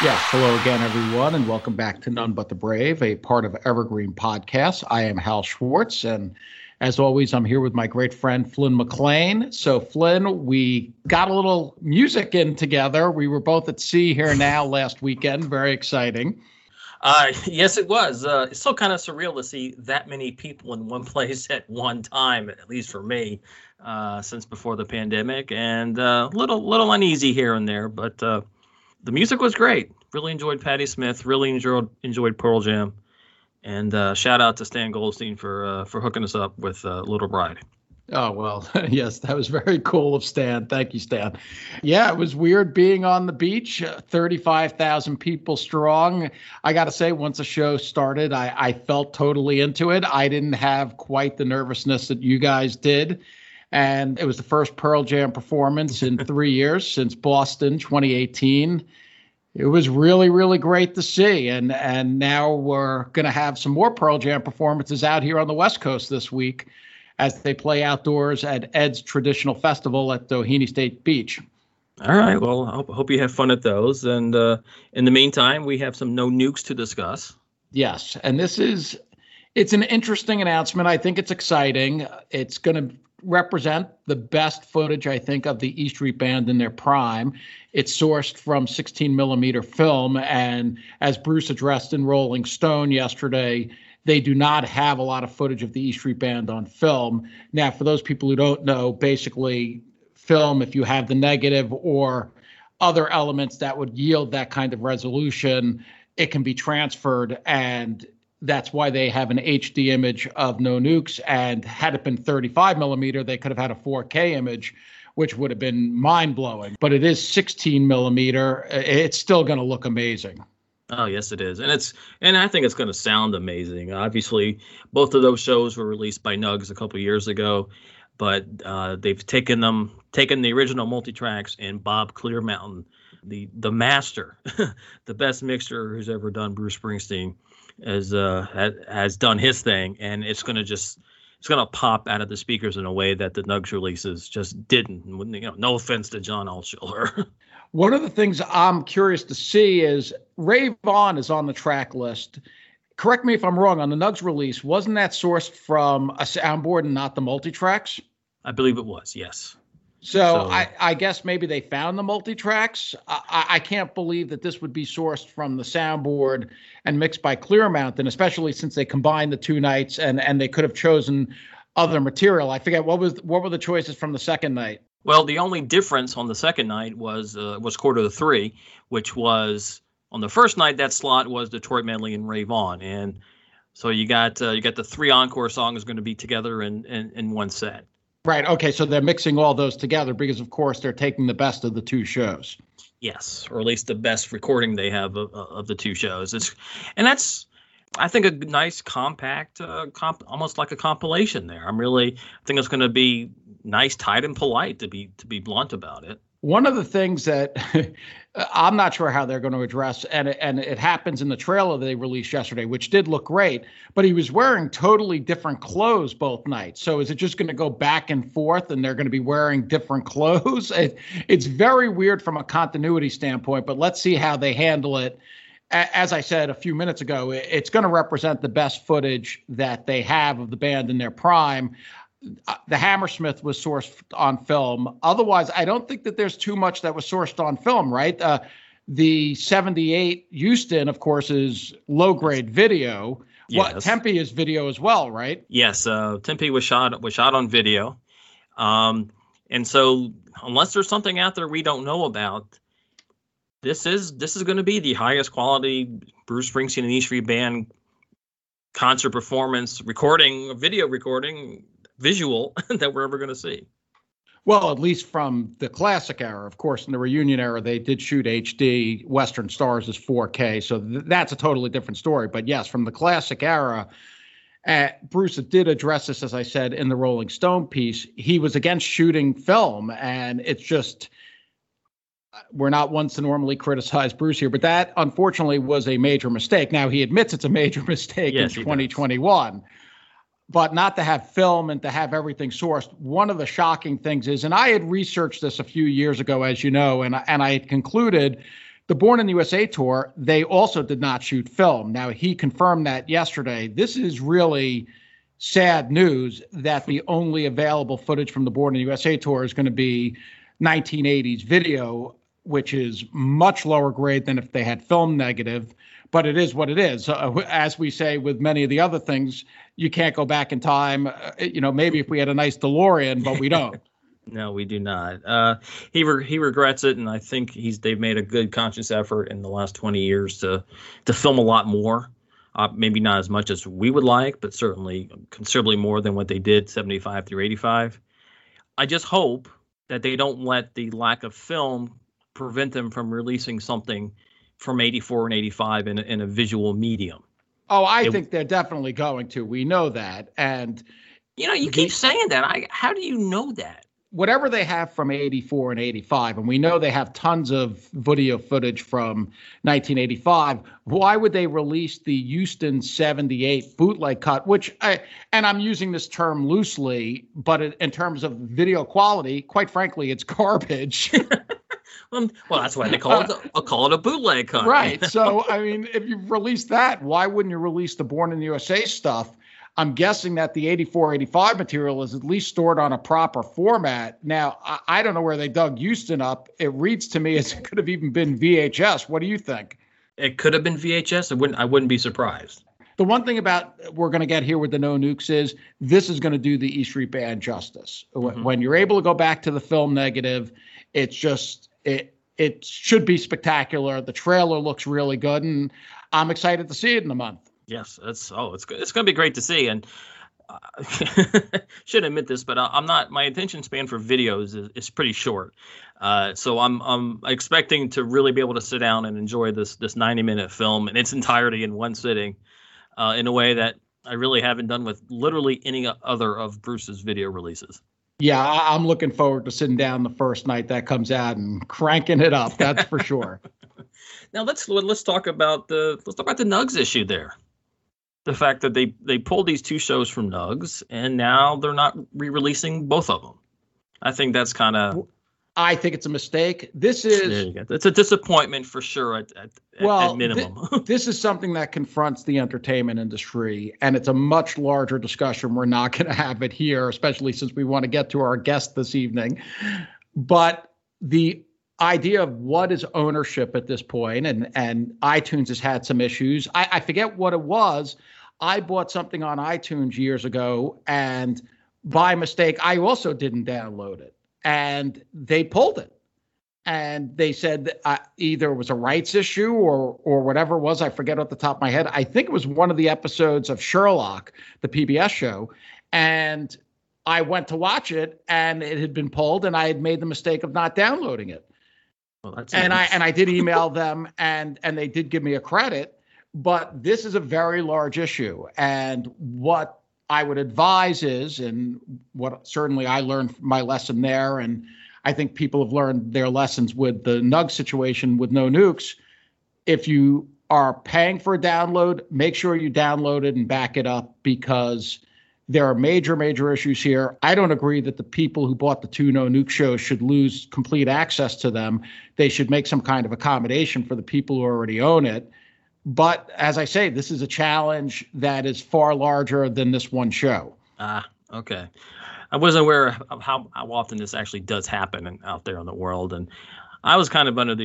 Yes, hello again, everyone, and welcome back to None But the Brave, a part of Evergreen Podcast. I am Hal Schwartz, and as always, I'm here with my great friend, Flynn McLean. So, Flynn, we got a little music in together. We were both at Sea Here Now last weekend. Very exciting. Yes, it was. It's still kind of surreal to see that many people in one place at one time, at least for me, since before the pandemic, and a little uneasy here and there, but the music was great. Really enjoyed Patti Smith. Really enjoyed Pearl Jam. And shout out to Stan Goldstein for hooking us up with Little Bride. Oh, well, yes, that was very cool of Stan. Thank you, Stan. Yeah, it was weird being on the beach, 35,000 people strong. I got to say, once the show started, I felt totally into it. I didn't have quite the nervousness that you guys did. And it was the first Pearl Jam performance in 3 years since Boston 2018. It was really, really great to see. And now we're going to have some more Pearl Jam performances out here on the West Coast this week as they play outdoors at Ed's Traditional Festival at Doheny State Beach. All right. Well, I hope you have fun at those. And in the meantime, we have some no nukes to discuss. Yes. And it's an interesting announcement. I think it's exciting. It's going to represent the best footage, I think, of the E Street Band in their prime. It's sourced from 16 millimeter film. And as Bruce addressed in Rolling Stone yesterday, they do not have a lot of footage of the E Street Band on film. Now, for those people who don't know, basically film, if you have the negative or other elements that would yield that kind of resolution, it can be transferred, and that's why they have an HD image of No Nukes. And had it been 35 millimeter, they could have had a 4K image, which would have been mind blowing. But it is 16 millimeter. It's still going to look amazing. Oh, yes, it is. And I think it's going to sound amazing. Obviously, both of those shows were released by Nugs a couple years ago, but they've taken the original multitracks and Bob Clearmountain, the master, the best mixer who's ever done Bruce Springsteen, has done his thing, and it's gonna pop out of the speakers in a way that the Nugs releases just didn't. No offense to John Altschiller. One of the things I'm curious to see is Ray Vaughn is on the track list. Correct me if I'm wrong. On the Nugs release, wasn't that sourced from a soundboard and not the multitracks? I believe it was. Yes. So I guess maybe they found the multitracks. I can't believe that this would be sourced from the soundboard and mixed by Clearmountain, especially since they combined the two nights and they could have chosen other material. I forget what were the choices from the second night. Well, the only difference on the second night was Quarter to Three, which was on the first night. That slot was Detroit Medley and Ray Vaughn, and so you got the three encore songs going to be together in one set. Right. Okay. So they're mixing all those together because, of course, they're taking the best of the two shows. Yes, or at least the best recording they have of the two shows. That's, I think, a nice compact, almost like a compilation there. I think it's going to be nice, tight, and polite, to be blunt about it. One of the things that I'm not sure how they're going to address, and it happens in the trailer they released yesterday, which did look great, but he was wearing totally different clothes both nights. So is it just going to go back and forth and they're going to be wearing different clothes? It's very weird from a continuity standpoint, but let's see how they handle it. As I said a few minutes ago, it's going to represent the best footage that they have of the band in their prime. The Hammersmith was sourced on film. Otherwise, I don't think that there's too much that was sourced on film, right? The 78 Houston, of course, is low-grade video. Yes. Well, Tempe is video as well, right? Yes, Tempe was shot on video. And so unless there's something out there we don't know about, this is going to be the highest quality Bruce Springsteen and E Street Band concert performance, video recording, visual that we're ever going to see. Well, at least from the classic era. Of course, in the reunion era, they did shoot HD. Western Stars is 4K. So that's a totally different story. But yes, from the classic era, Bruce did address this, as I said, in the Rolling Stone piece. He was against shooting film. And it's just, we're not ones to normally criticize Bruce here, but that unfortunately was a major mistake. Now, he admits it's a major mistake in 2021. But not to have film and to have everything sourced. One of the shocking things is, and I had researched this a few years ago, as you know, and I had concluded the Born in the USA tour, they also did not shoot film. Now, he confirmed that yesterday. This is really sad news that the only available footage from the Born in the USA tour is going to be 1980s video, which is much lower grade than if they had film negative. But it is what it is. As we say with many of the other things, you can't go back in time. Maybe if we had a nice DeLorean, but we don't. No, we do not. He regrets it, and I think they've made a good conscious effort in the last 20 years to film a lot more. Maybe not as much as we would like, but certainly considerably more than what they did 75 through 85. I just hope that they don't let the lack of film prevent them from releasing something from 84 and 85 in a visual medium. Oh, I think they're definitely going to. We know that. And you keep saying that. How do you know that? Whatever they have from 84 and 85, and we know they have tons of video footage from 1985, why would they release the Houston 78 bootleg cut, which I'm using this term loosely, but in terms of video quality, quite frankly, it's garbage. Well, that's why they call it a bootleg cut. Right. So, I mean, if you release that, why wouldn't you release the Born in the USA stuff? I'm guessing that the 84, 85 material is at least stored on a proper format. Now, I don't know where they dug Houston up. It reads to me as it could have even been VHS. What do you think? It could have been VHS. I wouldn't be surprised. The one thing about we're going to get here with the No Nukes is this is going to do the E Street Band justice. Mm-hmm. When you're able to go back to the film negative, it's just... It should be spectacular. The trailer looks really good, and I'm excited to see it in a month. Yes, it's going to be great to see. And should admit this, but I'm not. My attention span for videos is pretty short, so I'm expecting to really be able to sit down and enjoy this 90-minute film in its entirety in one sitting, in a way that I really haven't done with literally any other of Bruce's video releases. Yeah, I'm looking forward to sitting down the first night that comes out and cranking it up. That's for sure. Now let's talk about the Nugs issue there. The fact that they pulled these two shows from Nugs and now they're not re-releasing both of them. I think that's kind of. I think it's a mistake. This is it's a disappointment for sure at minimum. This is something that confronts the entertainment industry, and it's a much larger discussion. We're not going to have it here, especially since we want to get to our guest this evening. But the idea of what is ownership at this point, and iTunes has had some issues. I forget what it was. I bought something on iTunes years ago, and by mistake, I also didn't download it. And they pulled it, and they said that either it was a rights issue or whatever it was. I forget off the top of my head. I think it was one of the episodes of Sherlock, the PBS show. And I went to watch it, and it had been pulled, and I had made the mistake of not downloading it. Well, that's nice. I did email them, and they did give me a credit. But this is a very large issue, and what I would advise is, and what certainly I learned my lesson there, and I think people have learned their lessons with the Nug situation with No Nukes. If you are paying for a download, make sure you download it and back it up, because there are major, major issues here. I don't agree that the people who bought the two No Nuke shows should lose complete access to them. They should make some kind of accommodation for the people who already own it. But as I say, this is a challenge that is far larger than this one show. Okay. I wasn't aware of how often this actually does happen out there in the world. And I was kind of under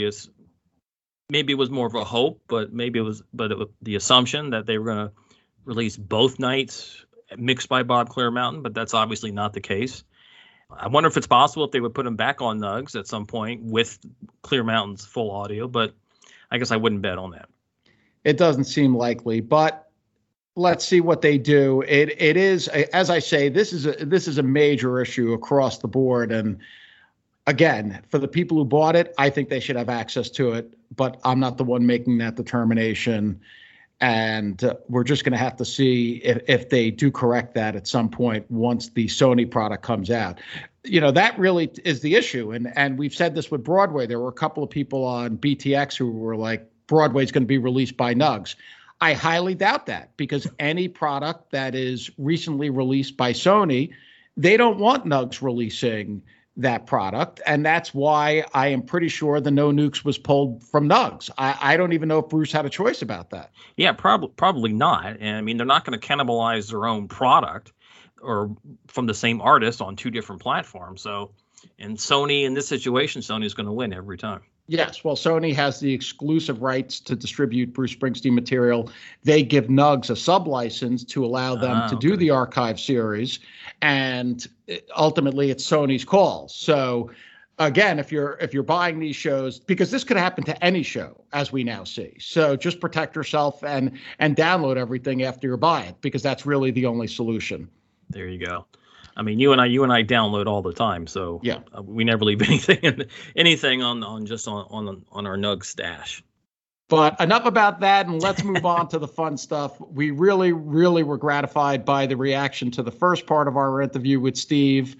maybe it was more of a hope, but the assumption that they were going to release both nights mixed by Bob Clearmountain, but that's obviously not the case. I wonder if it's possible if they would put them back on Nugs at some point with Clearmountain's full audio, but I guess I wouldn't bet on that. It doesn't seem likely, but Let's see what they do. It is, as I say, this is a major issue across the board. And again, for the people who bought it, I think they should have access to it. But I'm not the one making that determination. And we're just going to have to see if they do correct that at some point once the Sony product comes out. You know, that really is the issue. And we've said this with Broadway. There were a couple of people on BTX who were like, Broadway's going to be released by Nugs. I highly doubt that, because any product that is recently released by Sony, they don't want Nugs releasing that product. And that's why I am pretty sure the No Nukes was pulled from Nugs. I don't even know if Bruce had a choice about that. Yeah, probably not. And I mean, they're not going to cannibalize their own product or from the same artist on two different platforms. So, and Sony in this situation, Sony is going to win every time. Yes, well, Sony has the exclusive rights to distribute Bruce Springsteen material. They give Nugs a sublicense to allow them to do the archive series, and ultimately it's Sony's call. So, again, if you're buying these shows, because this could happen to any show, as we now see. So just protect yourself and download everything after you buy it, because that's really the only solution. There you go. I mean, you and I download all the time, so yeah, we never leave anything on our Nug stash. But enough about that, and let's move on to the fun stuff. We really, really were gratified by the reaction to the first part of our interview with Steve,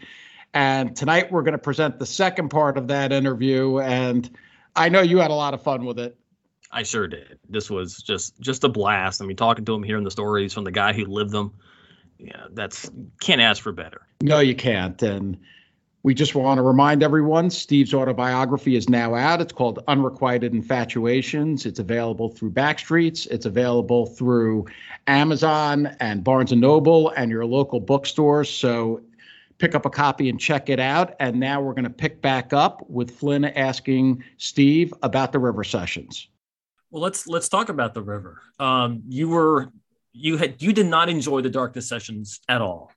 and tonight we're going to present the second part of that interview. And I know you had a lot of fun with it. I sure did. This was just a blast. I mean, talking to him, hearing the stories from the guy who lived them. Yeah, can't ask for better. No, you can't. And we just want to remind everyone, Steve's autobiography is now out. It's called Unrequited Infatuations. It's available through Backstreets. It's available through Amazon and Barnes & Noble and your local bookstores. So pick up a copy and check it out. And now we're going to pick back up with Flynn asking Steve about the River sessions. Well, let's talk about the River. You did not enjoy the Darkness sessions at all.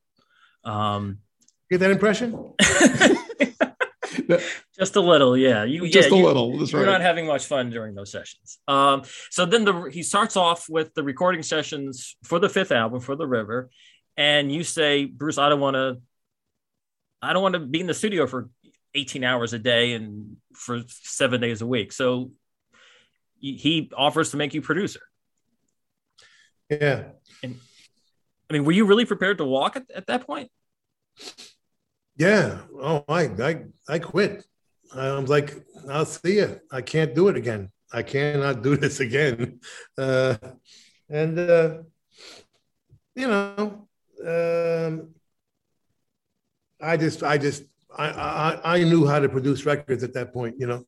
Get that impression? Just a little, yeah. Just a little. That's right. You're not having much fun during those sessions. So then he starts off with the recording sessions for the fifth album for The River, and you say, Bruce, I don't want to be in the studio for 18 hours a day and for 7 days a week. So he offers to make you producer. Yeah. And I mean, were you really prepared to walk at that point? Yeah. Oh, I quit. I was like, I'll see you. I can't do it again. I cannot do this again. I knew how to produce records at that point, you know,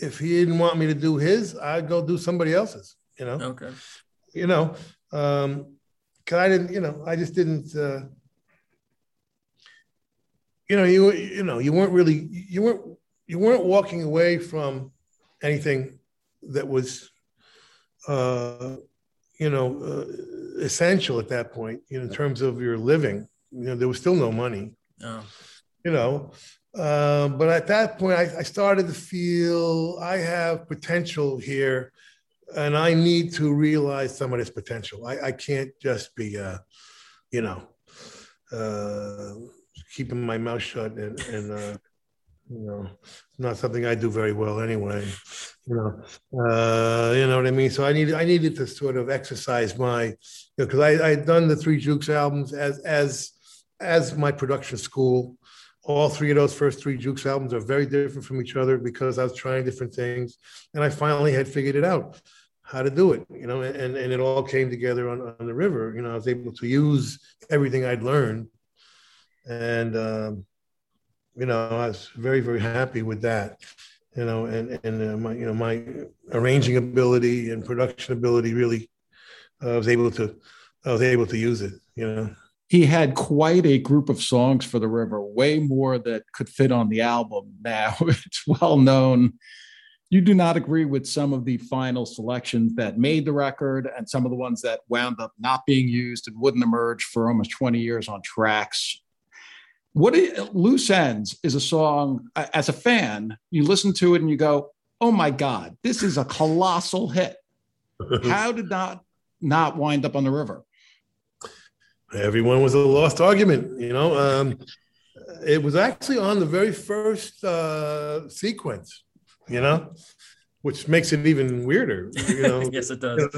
if he didn't want me to do his, I'd go do somebody else's, you know? Okay. You know, cause you weren't walking away from anything that was, essential at that point, you know, in terms of your living, you know, there was still no money, you know? But at that point, I started to feel I have potential here, and I need to realize some of this potential. I can't just be, keeping my mouth shut and not something I do very well anyway. You know what I mean? So I needed to sort of exercise my, because I had done the Three Jukes albums as my production school. All three of those first three Jukes albums are very different from each other because I was trying different things, and I finally had figured it out how to do it, you know, and it all came together on the River. You know, I was able to use everything I'd learned, and, I was very, very happy with that, you know, my arranging ability and production ability really, I was able to use it, you know. He had quite a group of songs for The River, way more that could fit on the album. Now, it's well known you do not agree with some of the final selections that made the record and some of the ones that wound up not being used and wouldn't emerge for almost 20 years on tracks. Loose Ends is a song, as a fan, you listen to it and you go, oh my God, this is a colossal hit. How did that not wind up on the river? Everyone was a lost argument, you know. It was actually on the very first sequence, you know, which makes it even weirder. You know? Yes, it does.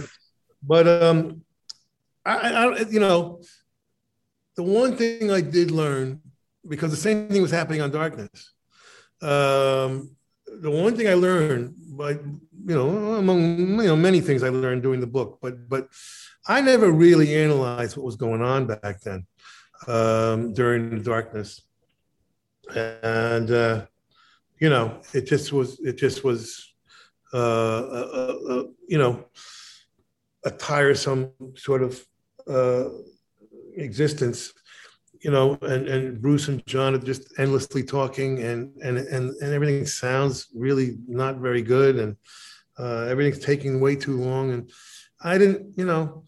But, I, you know, the one thing I did learn, because the same thing was happening on Darkness, the one thing I learned, by, you know, among many things I learned during the book, but I never really analyzed what was going on back then during the Darkness, and you know, it just was you know, a tiresome sort of existence. You know, and Bruce and John are just endlessly talking, and everything sounds really not very good, and everything's taking way too long. And I didn't, you know,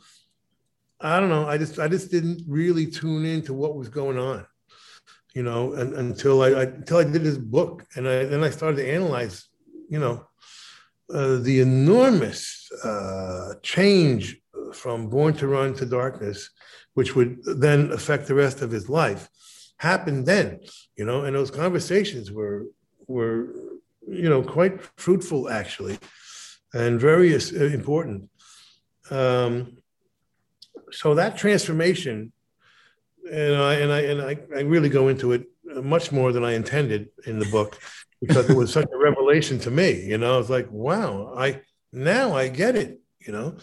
I don't know. I just didn't really tune into what was going on, you know, and, until I did this book, and then I started to analyze, you know, the enormous change from Born to Run to Darkness, which would then affect the rest of his life, happened then, you know, and those conversations were, you know, quite fruitful actually, and very important. So that transformation, and I really go into it much more than I intended in the book, because it was such a revelation to me, you know. I was like, wow, now I get it, you know.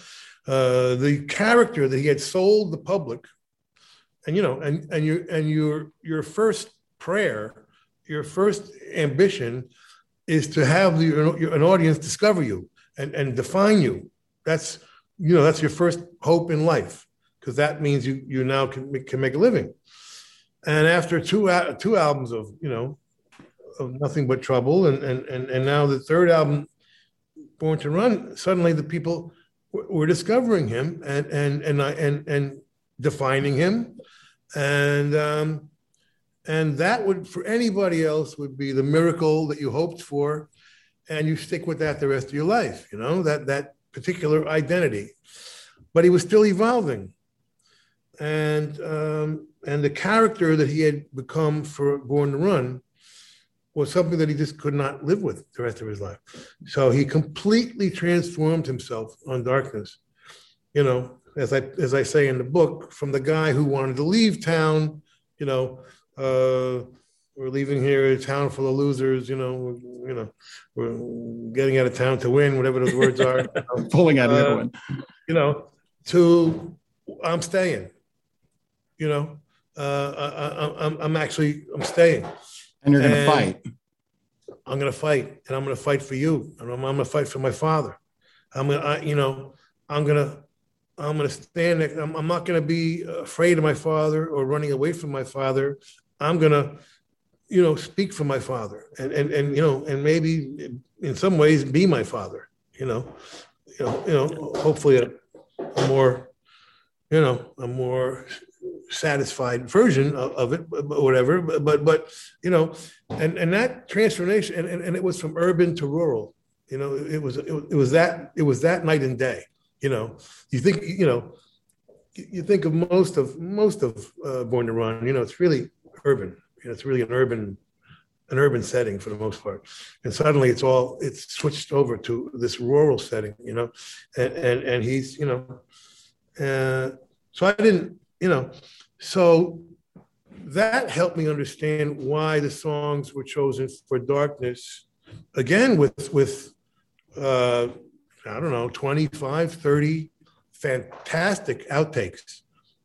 The character that he had sold the public, and you know, and your first prayer, your first ambition, is to have an audience discover you and define you. That's, you know, that's your first hope in life, because that means you now can make a living. And after two albums of, you know, of nothing but trouble, and now the third album, Born to Run, suddenly the people were discovering him and defining him, and that would, for anybody else, would be the miracle that you hoped for, and you stick with that the rest of your life, you know, that particular identity. But he was still evolving, and the character that he had become for Born to Run was something that he just could not live with the rest of his life. So he completely transformed himself on Darkness. You know, as I say in the book, from the guy who wanted to leave town, you know, we're leaving here, a town full of losers, you know, we're getting out of town to win, whatever those words are. You know, pulling out of everyone. You know, to I'm staying. You know, I'm staying. And you're going to fight. I'm going to fight, and I'm going to fight for you, and I'm going to fight for my father. I'm going to stand there. I'm not going to be afraid of my father or running away from my father. I'm going to, you know, speak for my father, and you know, and maybe in some ways be my father. You know, hopefully a more, you know, a more satisfied version of it, whatever, but you know, and that transformation, and it was from urban to rural, you know, it was that night and day, you know. You think of most of Born to Run, you know, it's really urban, you know, it's really an urban setting for the most part, and suddenly it's switched over to this rural setting, you know, and he's, you know, so I didn't. You know, so that helped me understand why the songs were chosen for Darkness, again, with I don't know, 25, 30 fantastic outtakes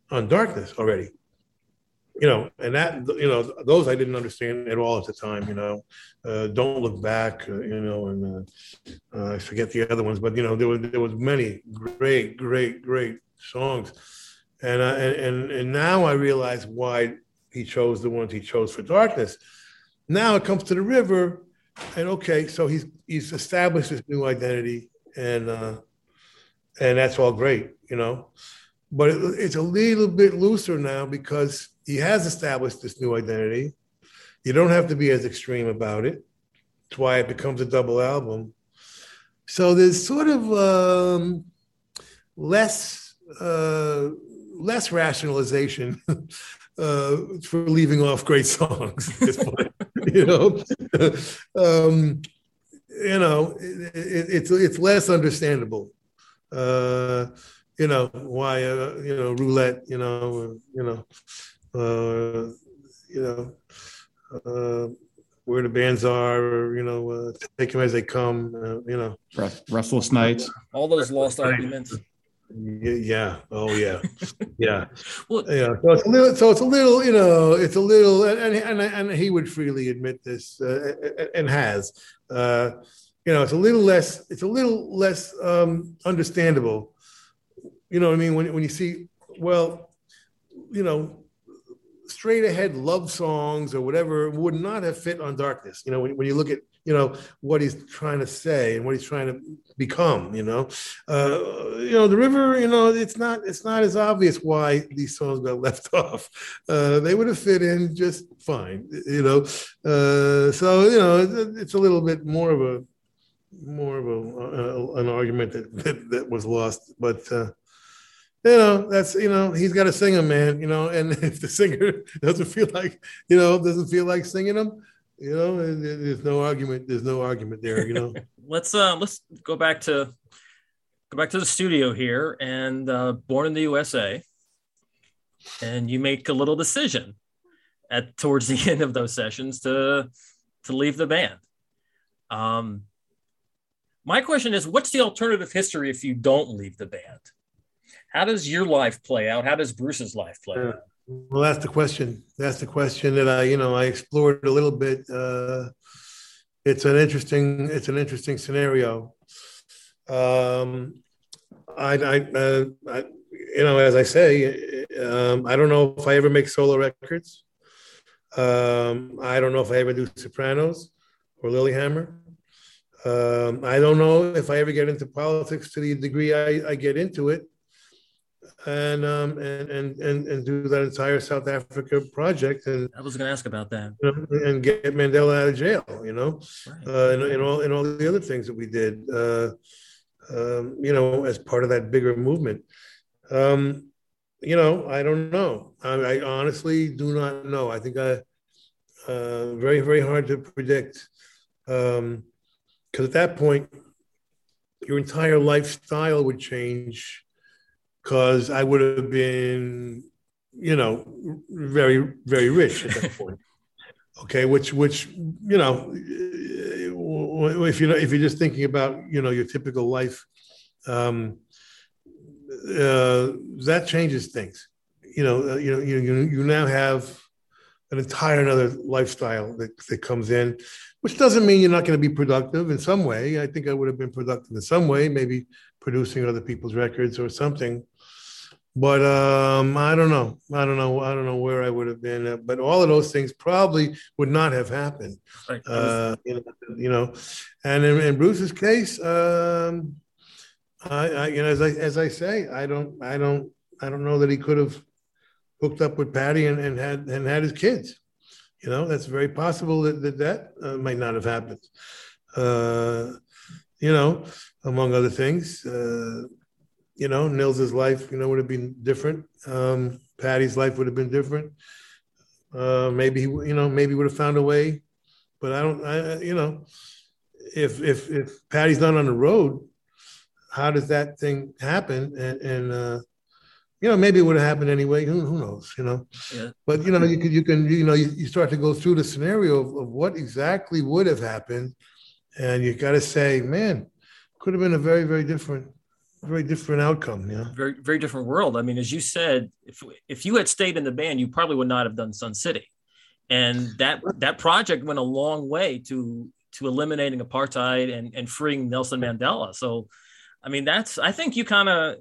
on Darkness already, you know, and that, you know, those I didn't understand at all at the time, you know, Don't Look Back, you know, and I forget the other ones, but, you know, there was many great songs. And now I realize why he chose the ones he chose for Darkness. Now it comes to the river, and okay, so he's established this new identity, and that's all great, you know. But it's a little bit looser now, because he has established this new identity. You don't have to be as extreme about it. That's why it becomes a double album. So there's sort of less rationalization for leaving off great songs at this point. You know, you know, it's less understandable. You know why? You know, roulette. You know, you know, where the bands are. Or, you know, take them as they come. You know, restless nights. All those lost arguments. Yeah. Oh, yeah. Yeah. Well, yeah. So it's a little. You know, it's a little. And he would freely admit this, and has. You know, it's a little less. It's a little less understandable. You know what I mean? When you see, well, you know, straight ahead love songs or whatever would not have fit on Darkness. You know, when you look at, you know, what he's trying to say and what he's trying to become, you know, The River, you know, it's not as obvious why these songs got left off. They would have fit in just fine, you know. So, you know, it's a little bit more of an argument that was lost, but you know, that's, you know, he's got to sing them, man, you know, and if the singer doesn't feel like singing them, you know, there's no argument there, you know. Let's go back to the studio here and Born in the USA, and you make a little decision towards the end of those sessions to leave the band. My question is, what's the alternative history if you don't leave the band? How does your life play out? How does Bruce's life play out? Well, that's the question. That's the question that I explored a little bit. It's an interesting scenario. I you know, as I say, I don't know if I ever make solo records. I don't know if I ever do Sopranos or Lilyhammer. I don't know if I ever get into politics to the degree I get into it. And do that entire South Africa project. And I was going to ask about that. You know, and get Mandela out of jail, you know, right. and all the other things that we did, you know, as part of that bigger movement. You know, I don't know. I honestly do not know. I think very, very hard to predict, because at that point, your entire lifestyle would change. Because I would have been, you know, very, very rich at that point. Okay, which you know, if you're just thinking about, you know, your typical life, that changes things. You know, you now have an entire another lifestyle that comes in, which doesn't mean you're not going to be productive in some way. I think I would have been productive in some way, maybe producing other people's records or something. But I don't know where I would have been. But all of those things probably would not have happened, right. You know. And in Bruce's case, I you know, as I say, I don't know that he could have hooked up with Patty and had his kids. You know, that's very possible that might not have happened. You know, among other things. You know, Nils's life, you know, would have been different. Patty's life would have been different. Maybe would have found a way, but you know, if Patty's not on the road, how does that thing happen? And you know, maybe it would have happened anyway. Who knows? You know, yeah. But you know, you can you know, you start to go through the scenario of what exactly would have happened, and you got to say, man, could have been a very, very different. Very different outcome, yeah. Very, very different world. I mean, as you said, if you had stayed in the band, you probably would not have done Sun City, and that project went a long way to eliminating apartheid and freeing Nelson Mandela. So, I mean, I think you kind of,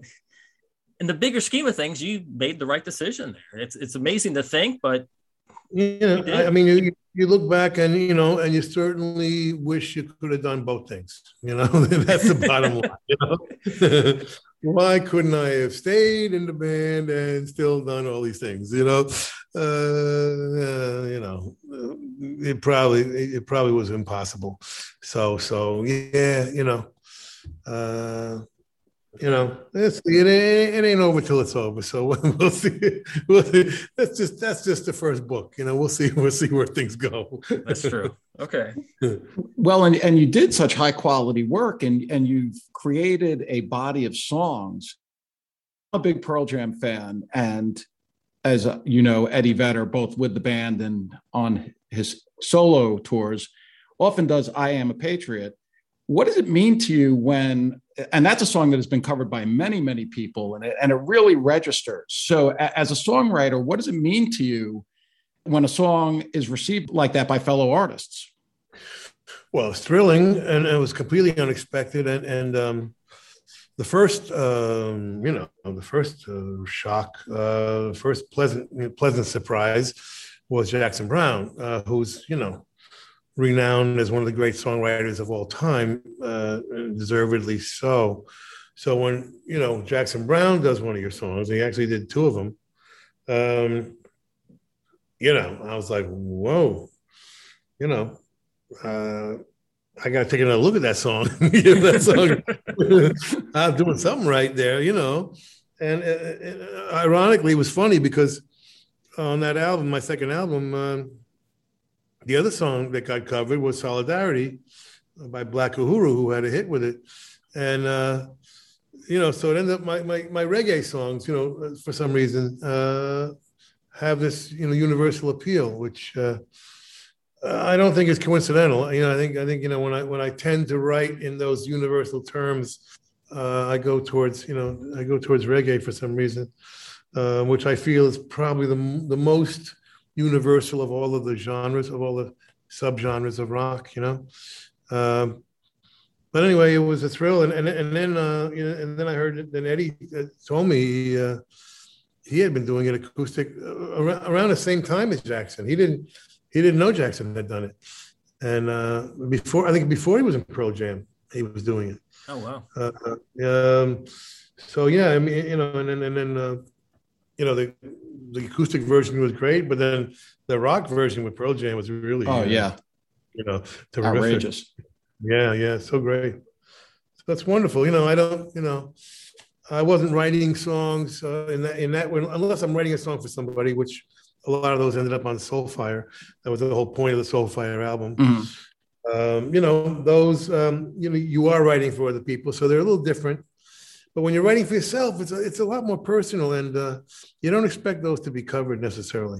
in the bigger scheme of things, you made the right decision there. It's amazing to think, but you know, I mean, you look back and you know, and you certainly wish you could have done both things. You know, that's the bottom line. You know? Why couldn't I have stayed in the band and still done all these things? You know, you know, it probably was impossible. So yeah, you know, You know, it ain't over till it's over. So we'll see. We'll see. That's just the first book. You know, we'll see where things go. That's true. Okay. Well, and you did such high quality work, and you've created a body of songs. I'm a big Pearl Jam fan, and as you know, Eddie Vedder, both with the band and on his solo tours, often does "I Am a Patriot." What does it mean to you when? And that's a song that has been covered by many, many people, and it really registers. So as a songwriter, what does it mean to you when a song is received like that by fellow artists? Well, it's thrilling, and it was completely unexpected. And the first pleasant surprise was Jackson Browne, who's, you know, renowned as one of the great songwriters of all time, deservedly so. So when, you know, Jackson Browne does one of your songs, he actually did two of them, you know, I was like, whoa, you know, I got to take another look at that song. I'm doing something right there, you know. And ironically, it was funny because on that album, my second album, the other song that got covered was "Solidarity" by Black Uhuru, who had a hit with it. And, you know, so it ended up my reggae songs, you know, for some reason, have this, you know, universal appeal, which I don't think is coincidental. You know, I think, you know, when I tend to write in those universal terms, I go towards reggae for some reason, which I feel is probably the most universal of all of the genres, of all the subgenres of rock, you know. But anyway, it was a thrill, and then I heard that Eddie told me he had been doing it acoustic around the same time as Jackson. He didn't know Jackson had done it, and before he was in Pearl Jam, he was doing it. Oh wow! So yeah, I mean, you know, and then. You know, the acoustic version was great, but then the rock version with Pearl Jam was really, you know, terrific. Outrageous. Yeah, so great. So that's wonderful. You know, I wasn't writing songs in that way, unless I'm writing a song for somebody, which a lot of those ended up on Soul Fire. That was the whole point of the Soul Fire album. Mm-hmm. You know, those, you know, you are writing for other people, so they're a little different. But when you're writing for yourself, it's a lot more personal, and you don't expect those to be covered necessarily.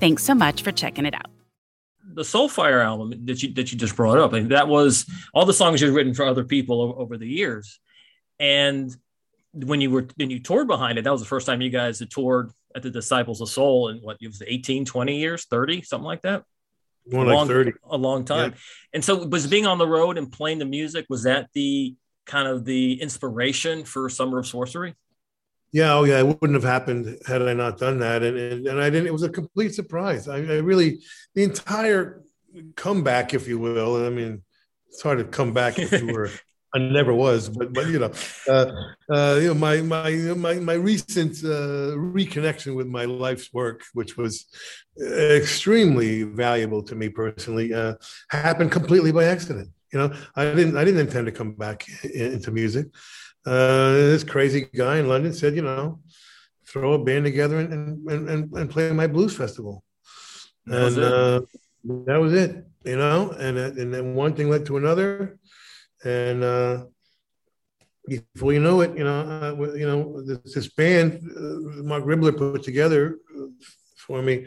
Thanks so much for checking it out. The Soulfire album that you just brought up, and that was all the songs you've written for other people over the years. And when you toured behind it, that was the first time you guys had toured at the Disciples of Soul in what, it was 18, 20 years, 30, something like that? More like 30. A long time. Yeah. And so was being on the road and playing the music, was that the kind of the inspiration for Summer of Sorcery? Yeah, oh yeah, it wouldn't have happened had I not done that, and I didn't. It was a complete surprise. I really, the entire comeback, if you will. I mean, it's hard to come back if you were. I never was, but you know, my recent reconnection with my life's work, which was extremely valuable to me personally, happened completely by accident. You know, I didn't intend to come back into music. This crazy guy in London said, you know, throw a band together and play my blues festival. And that was it, you know, and then one thing led to another. And before you know it, this band Mark Ribbler put together for me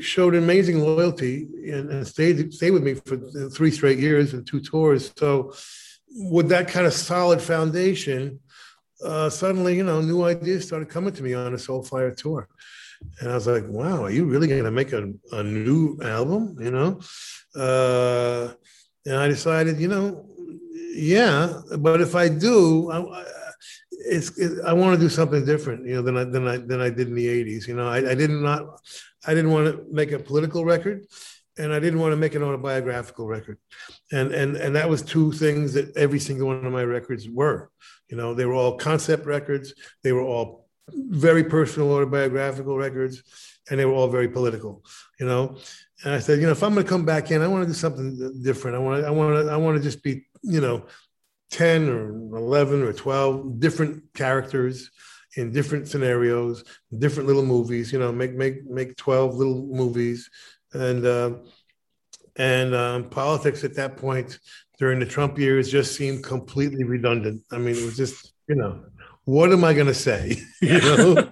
showed amazing loyalty and stayed with me for 3 straight years and 2 tours. So with that kind of solid foundation, suddenly, new ideas started coming to me on a Soul Fire tour. And I was like, wow, are you really going to make a new album? And I decided, yeah, but if I do, I want to do something different, than I did in the 80s. I didn't want to make a political record, and I didn't want to make an autobiographical record. And that was 2 things that every single one of my records were. They were all concept records. They were all very personal autobiographical records, and they were all very political, And I said, if I'm going to come back in, I want to do something different. I want to just be, 10 or 11 or 12 different characters in different scenarios, different little movies. Make 12 little movies, and politics at that point during the Trump years just seemed completely redundant. I mean, it was just, what am I going to say? Because,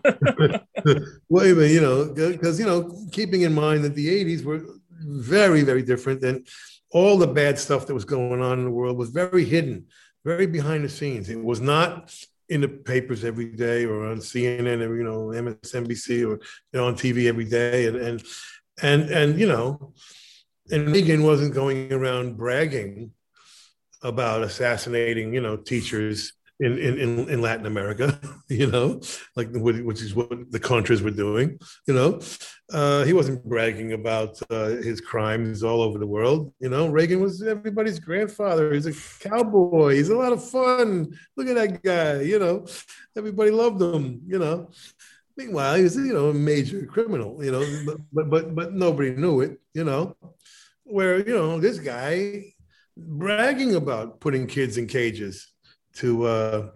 keeping in mind that the 80s were very, very different, and all the bad stuff that was going on in the world was very hidden, very behind the scenes. It was not in the papers every day or on CNN or, MSNBC or, on TV every day. And Reagan wasn't going around bragging about assassinating, teachers in Latin America, which is what the Contras were doing. He wasn't bragging about his crimes all over the world. Reagan was everybody's grandfather. He's a cowboy. He's a lot of fun. Look at that guy. Everybody loved him. Meanwhile, he was a major criminal. But nobody knew it. Where this guy bragging about putting kids in cages to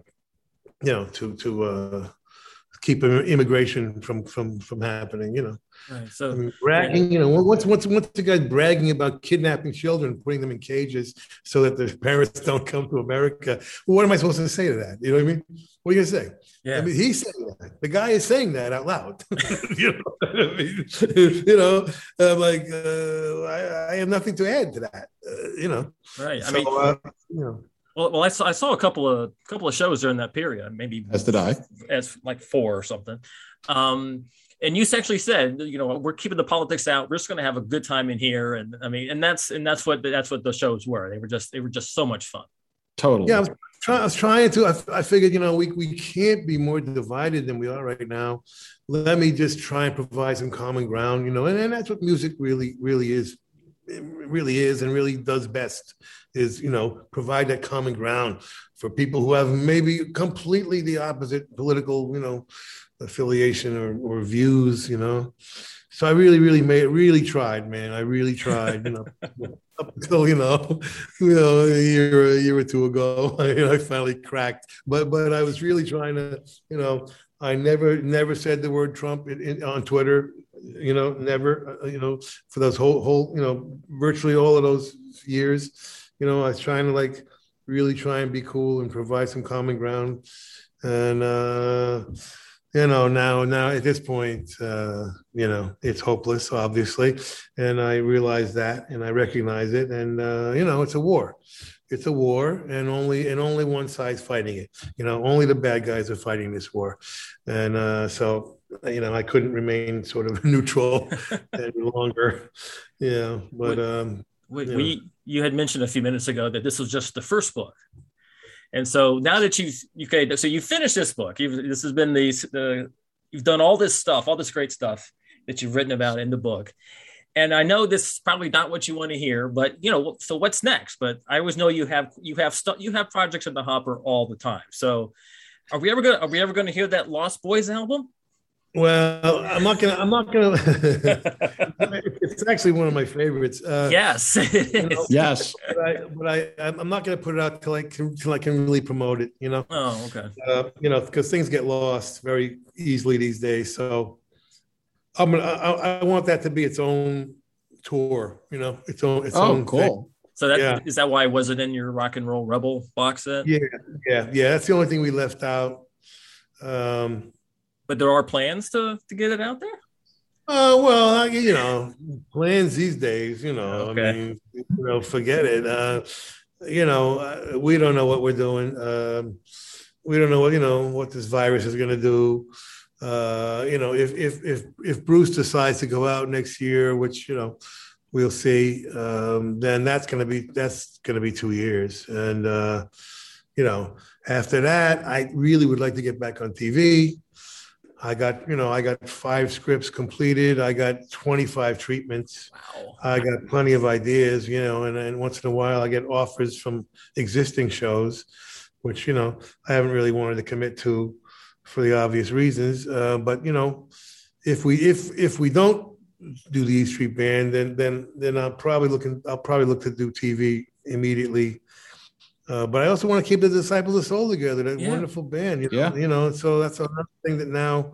keep immigration from happening, Right, so bragging, once the guy's bragging about kidnapping children, putting them in cages so that their parents don't come to America, well, what am I supposed to say to that? You know what I mean? What are you gonna say? Yeah, I mean, he's saying that. The guy is saying that out loud. I have nothing to add to that. Right. Well, I saw a couple of shows during that period, maybe as did I, as like 4 or something. And you actually said, we're keeping the politics out. We're just going to have a good time in here, and I mean, and that's what the shows were. They were just so much fun. Totally. Yeah, I was trying to. I figured, we can't be more divided than we are right now. Let me just try and provide some common ground, and that's what music really is. It really is and really does best is, provide that common ground for people who have maybe completely the opposite political, affiliation or views, So I really tried, man. I really tried, up until, a year or two ago, I finally cracked. But I was really trying to, I never said the word Trump on Twitter. Never, for those whole, virtually all of those years, I was trying to really try and be cool and provide some common ground. And, now at this point, it's hopeless, obviously. And I realize that, and I recognize it. And, it's a war. It's a war, and only one side's fighting it. Only the bad guys are fighting this war. And so, I couldn't remain sort of neutral any longer. Yeah, but you had mentioned a few minutes ago that this was just the first book. And so now that you finished this book, this has been you've done all this stuff, all this great stuff that you've written about in the book. And I know this is probably not what you want to hear, but so what's next? But I always know you have projects in the hopper all the time. So are we ever gonna hear that Lost Boys album? Well, I'm not gonna. It's actually one of my favorites. Yes. Yes. But I'm not gonna put it out till I can really promote it. Oh, okay. Because things get lost very easily these days, so. I want that to be its own tour, its own thing. So that is that why it wasn't in your Rock and Roll Rebel box set? Yeah. That's the only thing we left out. But there are plans to get it out there? Well, you know, plans these days, you know, okay. I mean, you know, forget it. You know, we don't know what we're doing. We don't know what, you know, what this virus is going to do. You know, if Bruce decides to go out next year, which, you know, we'll see, then that's going to be 2 years. And, you know, after that, I really would like to get back on TV. I got 5 scripts completed. I got 25 treatments. Wow. I got plenty of ideas, you know, and once in a while I get offers from existing shows, which, you know, I haven't really wanted to commit to for the obvious reasons. But, you know, if we don't do the E Street Band, then I'll probably look to do TV immediately. But I also want to keep the Disciples of Soul together, that wonderful band. You know, you know, so that's another thing that now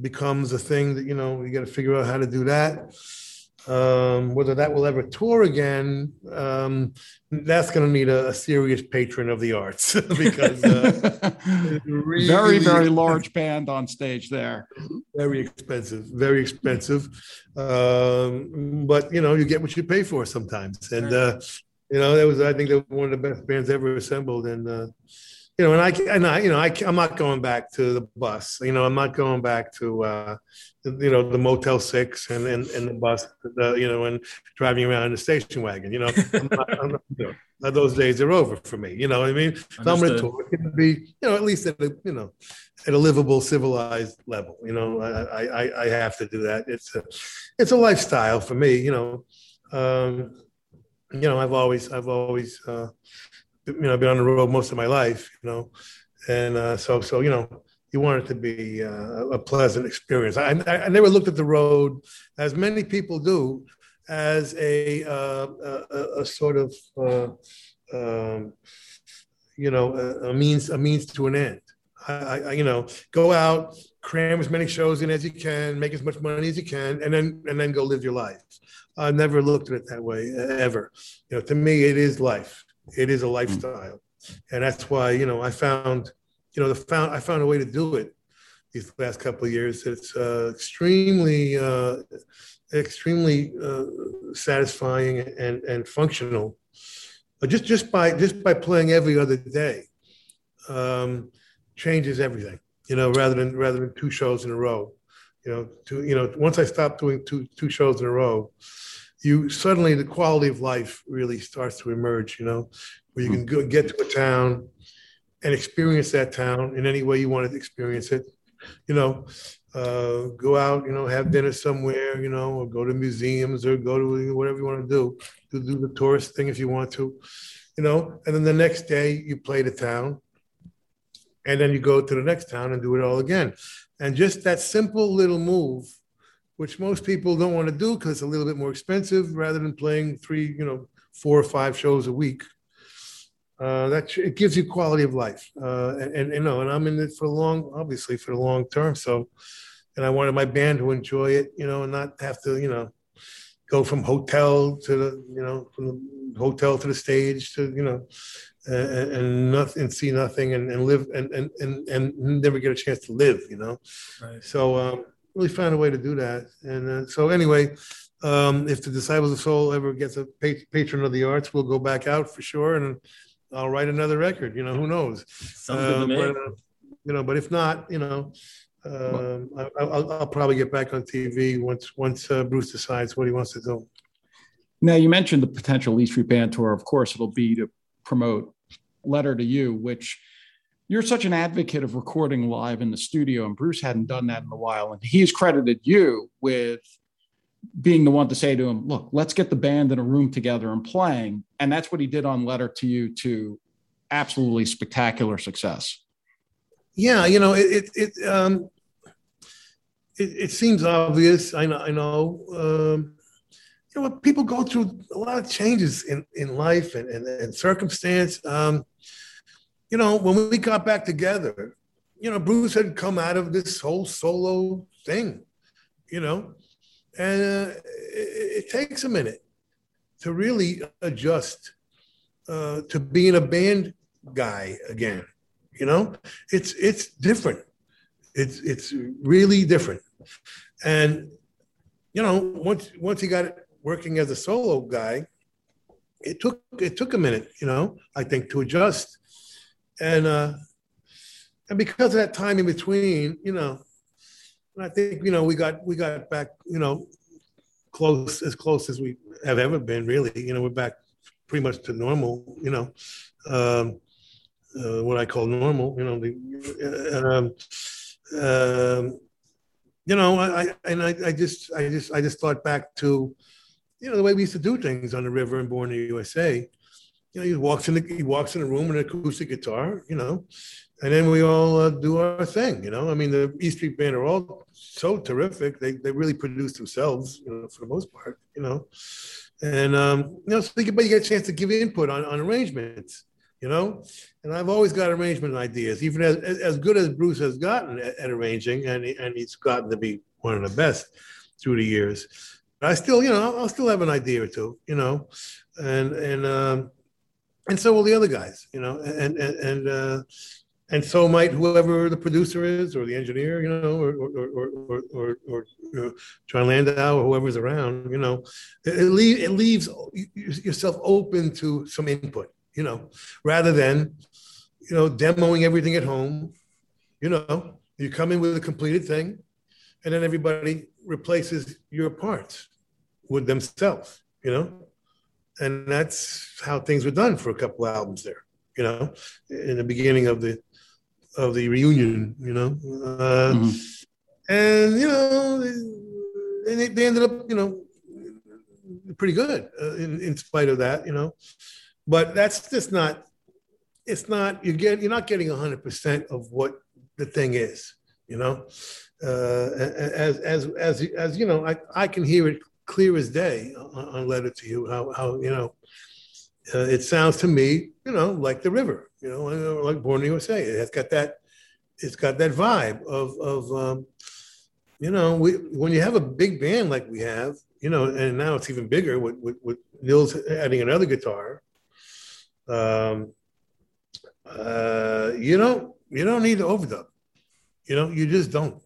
becomes a thing that, you know, we got to figure out how to do that. Whether that will ever tour again, that's going to need a serious patron of the arts because really, very, very large band on stage there. Very expensive. But, you know, you get what you pay for sometimes. And, you know, that was, I think, that was one of the best bands ever assembled. And, you know, I'm not going back to the bus. You know, I'm not going back to, you know, the Motel 6 and the bus, you know, and driving around in the station wagon. You know, I'm not, those days are over for me. You know what I mean? So I'm going to talk. It can be, you know, at least at a livable, civilized level. You know, I have to do that. It's a lifestyle for me, you know. You know, I've always, you know, I've been on the road most of my life, you know, and so, you know, you want it to be a pleasant experience. I never looked at the road, as many people do, as a sort of, you know, a means to an end. I, you know, go out, cram as many shows in as you can, make as much money as you can, and then go live your life. I've never looked at it that way ever. You know, to me, it is life. It is a lifestyle, and that's why, you know, I found a way to do it these last couple of years. It's extremely satisfying and functional. But just by playing every other day, changes everything. You know, rather than 2 shows in a row. You know, once I stopped doing two shows in a row, you suddenly the quality of life really starts to emerge. You know, where you can go, get to a town and experience that town in any way you want to experience it. You know, go out, you know, have dinner somewhere. You know, or go to museums or go to whatever you want to do. Do the tourist thing if you want to. You know, and then the next day you play the town, and then you go to the next town and do it all again. And just that simple little move, which most people don't want to do because it's a little bit more expensive, rather than playing 3, you know, 4 or 5 shows a week. It gives you quality of life, and you know. And I'm in it for the long term. So, and I wanted my band to enjoy it, you know, and not have to, you know, go from hotel to the, you know, from the hotel to the stage to, you know. And nothing, and see nothing, and live, and never get a chance to live, you know. Right. So really found a way to do that. And so anyway, if the Disciples of Soul ever gets a patron of the arts, we'll go back out for sure, and I'll write another record. You know, who knows? You know, but if not, you know, I'll probably get back on TV once Bruce decides what he wants to do. Now, you mentioned the potential E Street Band tour. Of course, it'll be to promote Letter to You, which you're such an advocate of recording live in the studio, and Bruce hadn't done that in a while, and he's credited you with being the one to say to him, look, let's get the band in a room together and playing. And that's what he did on Letter to You, to absolutely spectacular success. Yeah, you know, it seems obvious. I know you know, people go through a lot of changes in life and circumstance. You know, when we got back together, you know, Bruce had come out of this whole solo thing, you know, and it takes a minute to really adjust to being a band guy again. You know, it's different. It's really different. And, you know, once he got working as a solo guy, it took a minute, you know, I think, to adjust. And because of that time in between, you know, I think, you know, we got back, you know, close as we have ever been, really. You know, we're back pretty much to normal, you know, what I call normal, you know. You know, I just thought back to, you know, the way we used to do things on the River and Born in the USA. You know, he walks in the room with an acoustic guitar, you know, and then we all do our thing, you know. I mean, the E Street Band are all so terrific. They really produce themselves, you know, for the most part, you know. And, you know, so but you get a chance to give input on arrangements, you know. And I've always got arrangement ideas, even as good as Bruce has gotten at arranging, and he's gotten to be one of the best through the years. But I still, you know, I'll still have an idea or two, you know, and so will the other guys, you know, and so might whoever the producer is or the engineer, you know, or John Landau or whoever's around, you know. It leaves yourself open to some input, you know, rather than, you know, demoing everything at home. You know, you come in with a completed thing, and then everybody replaces your parts with themselves, you know. And that's how things were done for a couple of albums there, you know, in the beginning of the reunion, you know. And, you know, they ended up, you know, pretty good in spite of that, you know. But that's just not, it's not, you're not getting 100% of what the thing is, you know. As you know, I can hear it clear as day on Letter to You, how you know, it sounds to me, you know, like the River, you know, like Born in the USA. It's got that vibe of you know, when you have a big band like we have, you know, and now it's even bigger with Nils adding another guitar. You don't need to overdub, you know, you just don't,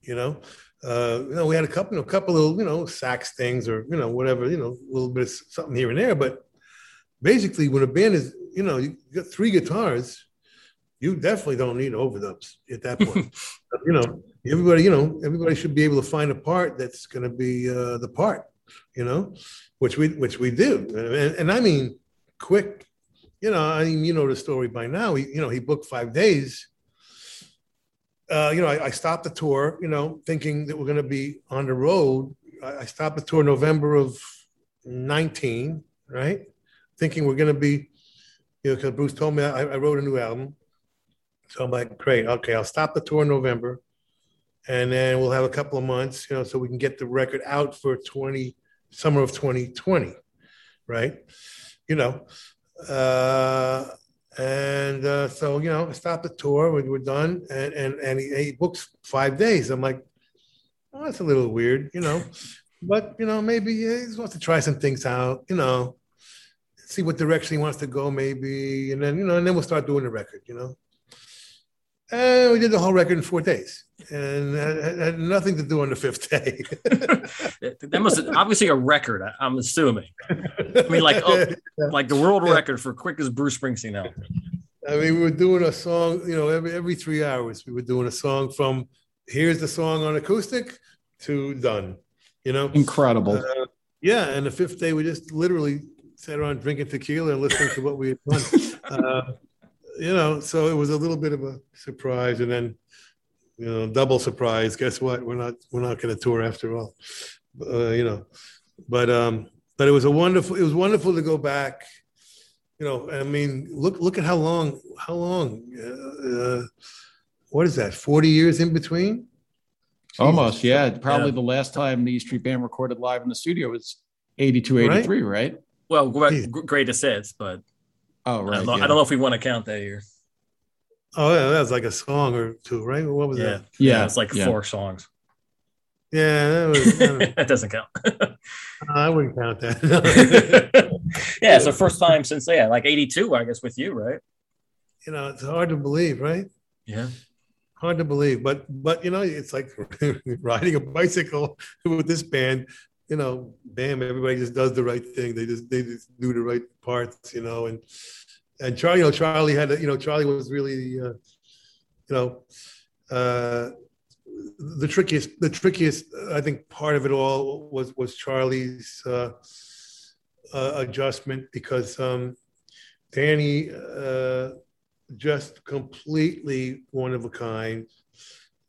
you know. You know, we had a couple little, you know, sax things or, you know, whatever, you know, a little bit of something here and there. But basically, when a band is, you know, you got three guitars, you definitely don't need overdubs at that point. You know, everybody should be able to find a part that's going to be the part, you know, which we do. And I mean, quick, you know, I mean, you know the story by now. You know, he booked 5 days. You know, I stopped the tour, you know, thinking that we're going to be on the road. I stopped the tour November of 19, right? Thinking we're going to be, you know, because Bruce told me I wrote a new album. So I'm like, great, okay, I'll stop the tour in November. And then we'll have a couple of months, you know, so we can get the record out for summer of 2020, right? You know, so, you know, I stopped the tour. We were done, and he books 5 days. I'm like, oh, that's a little weird, you know. But, you know, maybe he just wants to try some things out, you know, see what direction he wants to go maybe. And then, you know, and then we'll start doing the record, you know. And we did the whole record in 4 days, and had nothing to do on the fifth day. That must have, obviously a record, I'm assuming. I mean, like the world record for quickest Bruce Springsteen album. I mean, we were doing a song, you know, every 3 hours. We were doing a song from here's the song on acoustic to done, you know. Incredible. Yeah, and the fifth day, we just literally sat around drinking tequila and listening to what we had done. You know, so it was a little bit of a surprise, and then, you know, double surprise. Guess what? We're not going to tour after all, you know. But it was wonderful to go back. You know, I mean, look at how long. What is that? 40 years in between. Jesus. Almost, yeah. Probably the last time the E Street Band recorded live in the studio was 82, 83, right? Well, greatest hits, but. Oh, right. I don't know if we want to count that year. Oh, yeah, that was like a song or two, right? What was that? Yeah, it's like 4 songs. Yeah, that was that doesn't count. I wouldn't count that. Yeah, it's the first time since like 82, I guess, with you, right? You know, it's hard to believe, right? Yeah, hard to believe. But you know, it's like riding a bicycle with this band. You know, bam, everybody just does the right thing. They just do the right parts. You know, and Charlie, you know, Charlie was really, the trickiest, I think, part of it all was Charlie's adjustment, because Danny just completely one of a kind.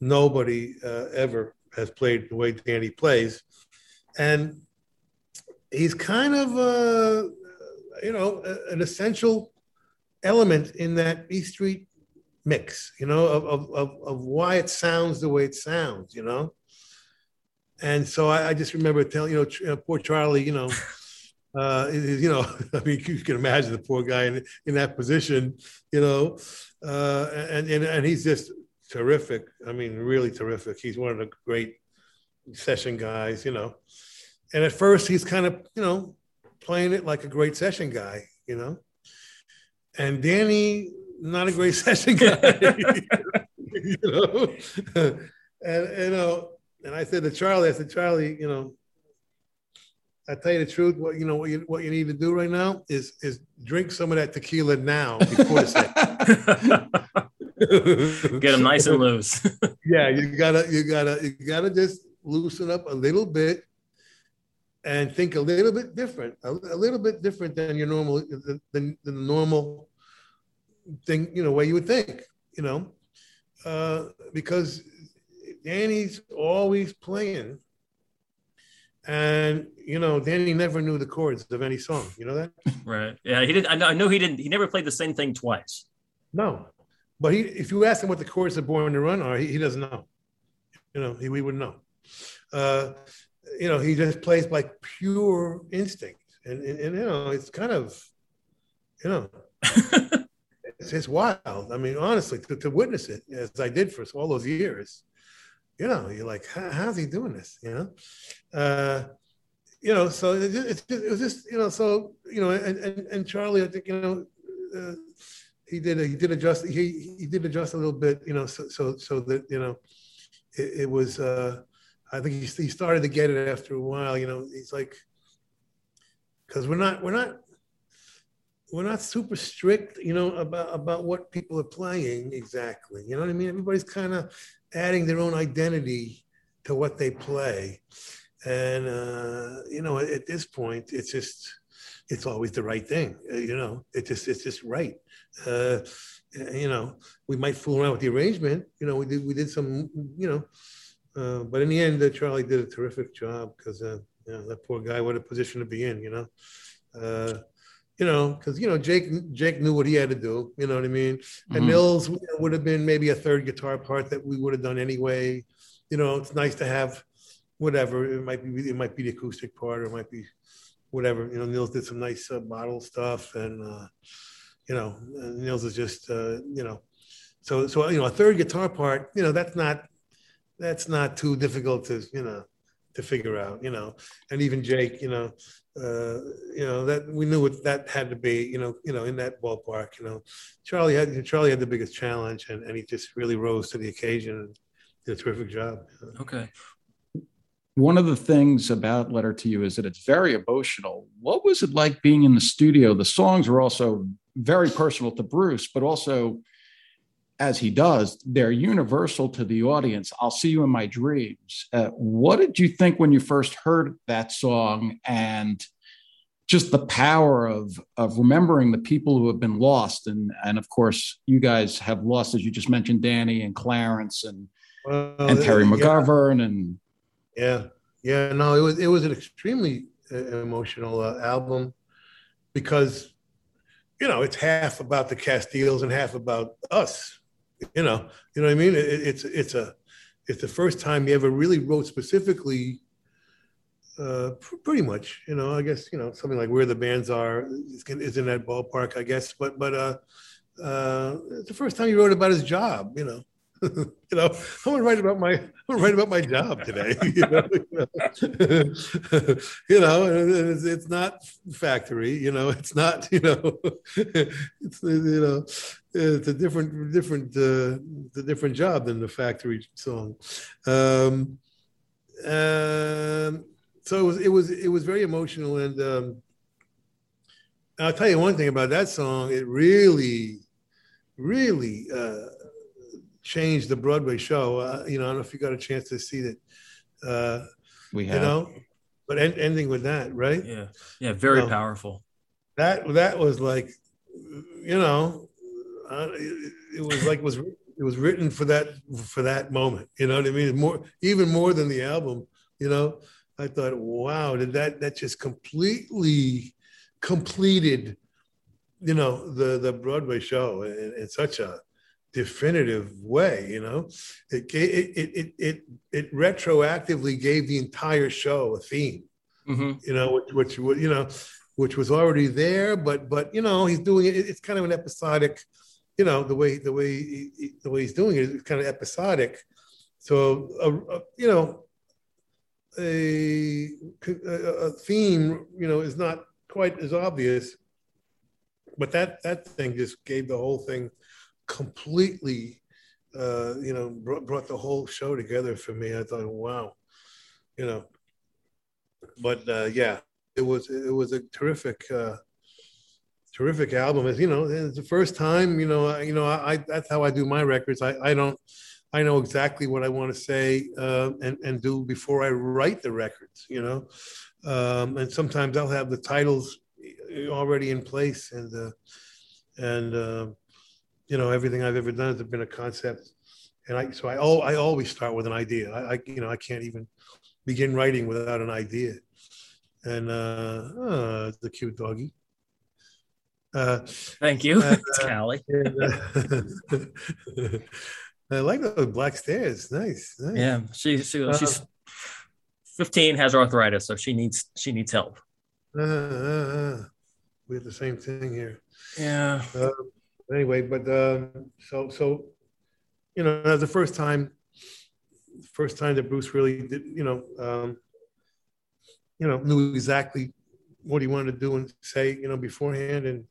Nobody ever has played the way Danny plays, and he's kind of an essential element in that E Street mix, you know, of why it sounds the way it sounds, you know. And so I just remember telling, you know, poor Charlie, you know, you know, I mean, you can imagine the poor guy in that position, you know, and he's just terrific. I mean, really terrific. He's one of the great session guys, you know. And at first he's kind of, you know, playing it like a great session guy, you know. And Danny, not a great session guy, you know. And you know, and I said to Charlie, you know, I tell you the truth, what you need to do right now is drink some of that tequila now before the session. Get them nice and loose. Yeah, you gotta just loosen up a little bit and think a little bit different, a little bit different than your normal the normal thing, you know, way you would think, you know, because Danny's always playing, and you know, Danny never knew the chords of any song, you know that, right? Yeah, he did. I know he didn't. He never played the same thing twice. No, but if you ask him what the chords of Born to Run are, he doesn't know. You know, we wouldn't know. You know, he just plays like pure instinct, and you know, it's kind of, you know. It's wild. I mean, honestly, to witness it, as I did for all those years, you know, you're like, how's he doing this? You know, you know. So it was just, you know. So you know, and Charlie, I think, you know, he did adjust a little bit, you know, so that, you know, it was. I think he started to get it after a while. You know, he's like, because we're not super strict, you know, about what people are playing exactly. You know what I mean? Everybody's kind of adding their own identity to what they play. And, you know, at this point, it's always the right thing. You know, it's just right. You know, we might fool around with the arrangement. You know, we did some, you know, but in the end, Charlie did a terrific job, because, you know, that poor guy, what a position to be in, you know. You know, because, you know, Jake knew what he had to do. You know what I mean? And mm-hmm. Nils would have been maybe a third guitar part that we would have done anyway. You know, it's nice to have whatever. It might be the acoustic part, or it might be whatever. You know, Nils did some nice bottle stuff. And, you know, Nils is just, you know. So, you know, a third guitar part, you know, that's not too difficult to, you know, to figure out, you know. And even Jake, you know. You know, that we knew what that had to be, you know, in that ballpark, you know. Charlie had the biggest challenge, and he just really rose to the occasion and did a terrific job. Okay. One of the things about Letter to You is that it's very emotional. What was it like being in the studio? The songs were also very personal to Bruce, but also, as he does, they're universal to the audience. I'll see you in my dreams. What did you think when you first heard that song, and just the power of remembering the people who have been lost? And of course, you guys have lost, as you just mentioned, Danny and Clarence and Terry McGovern. Yeah. And yeah, no, it was an extremely emotional album, because, you know, it's half about the Castiles and half about us. You know what I mean? It's the first time you ever really wrote specifically, pretty much, you know, I guess, you know, something like Where the Bands Are is in that ballpark, I guess, but it's the first time you wrote about his job, you know, You know, I'm gonna write about my job today. You know, you know, it's not factory. You know, it's not. You know, it's, you know, it's a different job than the factory song. So it was very emotional, and I'll tell you one thing about that song. It really. Changed the Broadway show. You know, I don't know if you got a chance to see that. We have, you know, but ending with that, right? Yeah, yeah, very powerful. That was like, you know, it was written for that moment. You know what I mean? Even more than the album. You know, I thought, wow, did that just completely completed, you know, the Broadway show in such a definitive way. You know, it retroactively gave the entire show a theme. Mm-hmm. You know, which was already there, but you know, he's doing it. It's kind of an episodic, you know, the way he's doing it is kind of episodic. So you know, a theme, you know, is not quite as obvious, but that thing just gave the whole thing. Completely, you know, brought the whole show together for me. I thought, wow, you know, but yeah, it was a terrific album. As you know, it's the first time, I that's how I do my records. I know exactly what I want to say and do before I write the records. You know, and sometimes I'll have the titles already in place and you know, everything I've ever done has been a concept, and I always start with an idea. I can't even begin writing without an idea. And the cute doggy. Thank you, it's Callie. I like those black stairs. Nice. Yeah, she's 15, has arthritis, so she needs help. We have the same thing here. Yeah. Anyway, but so you know, that was the first time that Bruce really did, knew exactly what he wanted to do and say, you know, beforehand, and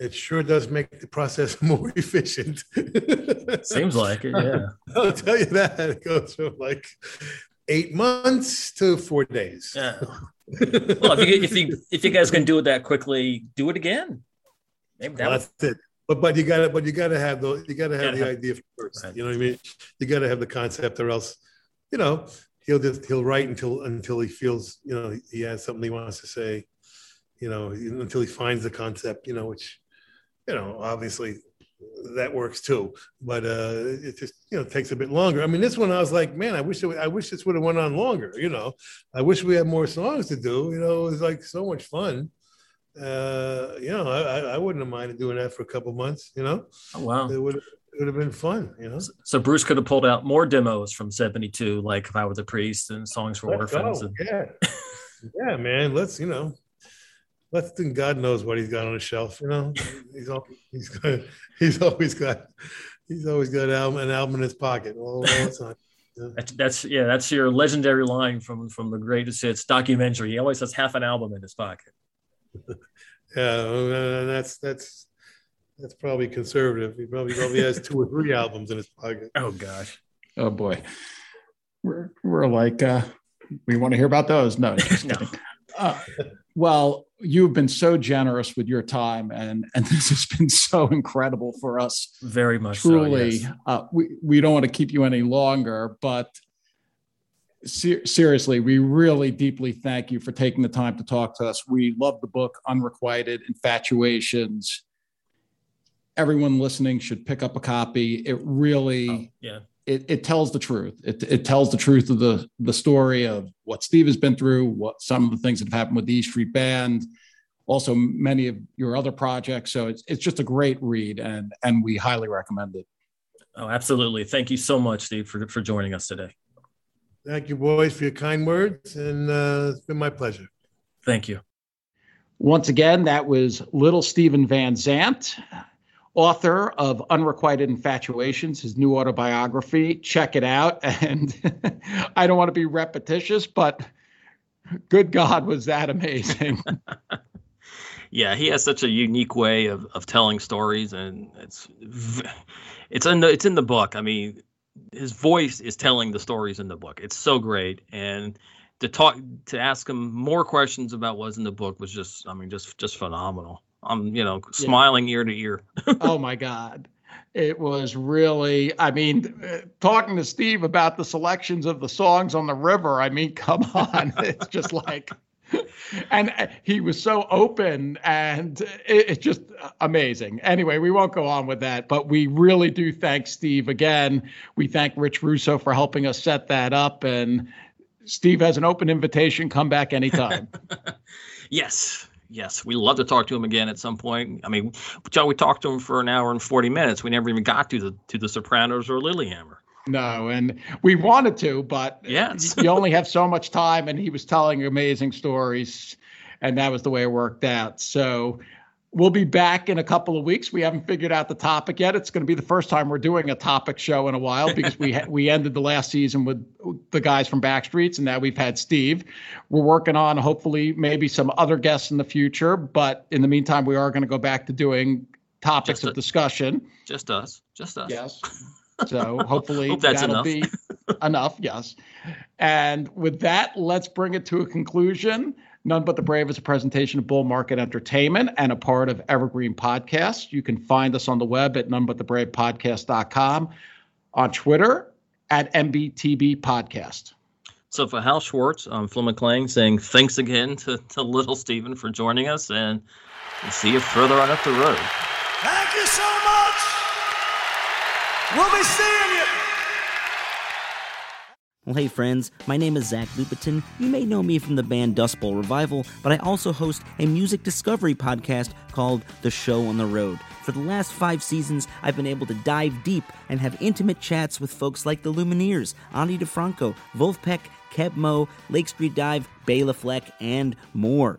it sure does make the process more efficient. Seems like it, yeah. I'll tell you that. It goes from like 8 months to 4 days. Yeah. Well, if you guys can do it that quickly, do it again. Maybe that's it. But you gotta have the idea first. Right. You know what I mean? You gotta have the concept, or else, you know, he'll write until he feels, you know, he has something he wants to say, you know, until he finds the concept, you know, which, you know, obviously that works too. But it just, you know, takes a bit longer. I mean, this one I was like, man, I wish this would have went on longer. You know, I wish we had more songs to do. You know, it was like so much fun. You know, I wouldn't have minded doing that for a couple months, you know. Oh, wow. It would have been fun, you know. So Bruce could have pulled out more demos from 72, like If I Was a Priest and Songs for Orphans. Yeah, man. Let's, you know, let's think God knows what he's got on the shelf, you know. He's always got an album in his pocket all the time. That's your legendary line from the Greatest Hits documentary. He always has half an album in his pocket. Yeah, that's probably conservative. He probably has 2 or 3 albums in his pocket. Oh gosh, oh boy, we're like we want to hear about those. No, no. Well, you've been so generous with your time, and this has been so incredible for us. Very much, truly. So, yes. We don't want to keep you any longer, but. Seriously, we really deeply thank you for taking the time to talk to us. We love the book, Unrequited Infatuations. Everyone listening should pick up a copy. It really, it tells the truth. It tells the truth of the story of what Steve has been through, what some of the things that have happened with the E Street Band, also many of your other projects. So it's just a great read, and we highly recommend it. Oh, absolutely. Thank you so much, Steve, for joining us today. Thank you, boys, for your kind words, and it's been my pleasure. Thank you. Once again, that was Little Stephen Van Zandt. author of Unrequited Infatuations, his new autobiography. Check it out. And I don't want to be repetitious, but good God, was that amazing. Yeah, he has such a unique way of telling stories, and it's in the book. I mean, his voice is telling the stories in the book. It's so great. And to ask him more questions about what's in the book was just phenomenal. I'm, smiling ear to ear. Oh my God. It was really, talking to Steve about the selections of the songs on The River. Come on. It's just like, and he was so open, and it's just amazing. Anyway, we won't go on with that, but we really do thank Steve again. We thank Rich Russo for helping us set that up, and Steve has an open invitation. Come back anytime. Yes. We'd love to talk to him again at some point. John, we talked to him for an hour and 40 minutes. We never even got to the Sopranos or Lilyhammer. No, and we wanted to, but yes. You only have so much time, and he was telling amazing stories, and that was the way it worked out. So we'll be back in a couple of weeks. We haven't figured out the topic yet. It's going to be the first time we're doing a topic show in a while, because we ended the last season with the guys from Backstreets, and now we've had Steve. We're working on hopefully maybe some other guests in the future, but in the meantime, we are going to go back to doing topics of discussion. Just us. Yes. So hopefully that'll be enough. Yes. And with that, let's bring it to a conclusion. None But the Brave is a presentation of Bull Market Entertainment and a part of Evergreen Podcasts. You can find us on the web at nonebutthebravepodcast.com, on Twitter at MBTB Podcast. So for Hal Schwartz, I'm Flynn McLean saying thanks again to little Stephen for joining us, and we'll see you further on up the road. Thank you so much. We'll be seeing you! Well, hey friends, my name is Zach Lupitin. You may know me from the band Dust Bowl Revival, but I also host a music discovery podcast called The Show on the Road. For the last 5 seasons, I've been able to dive deep and have intimate chats with folks like the Lumineers, Ani DiFranco, Wolfpack, Keb Mo, Lake Street Dive, Bela Fleck, and more.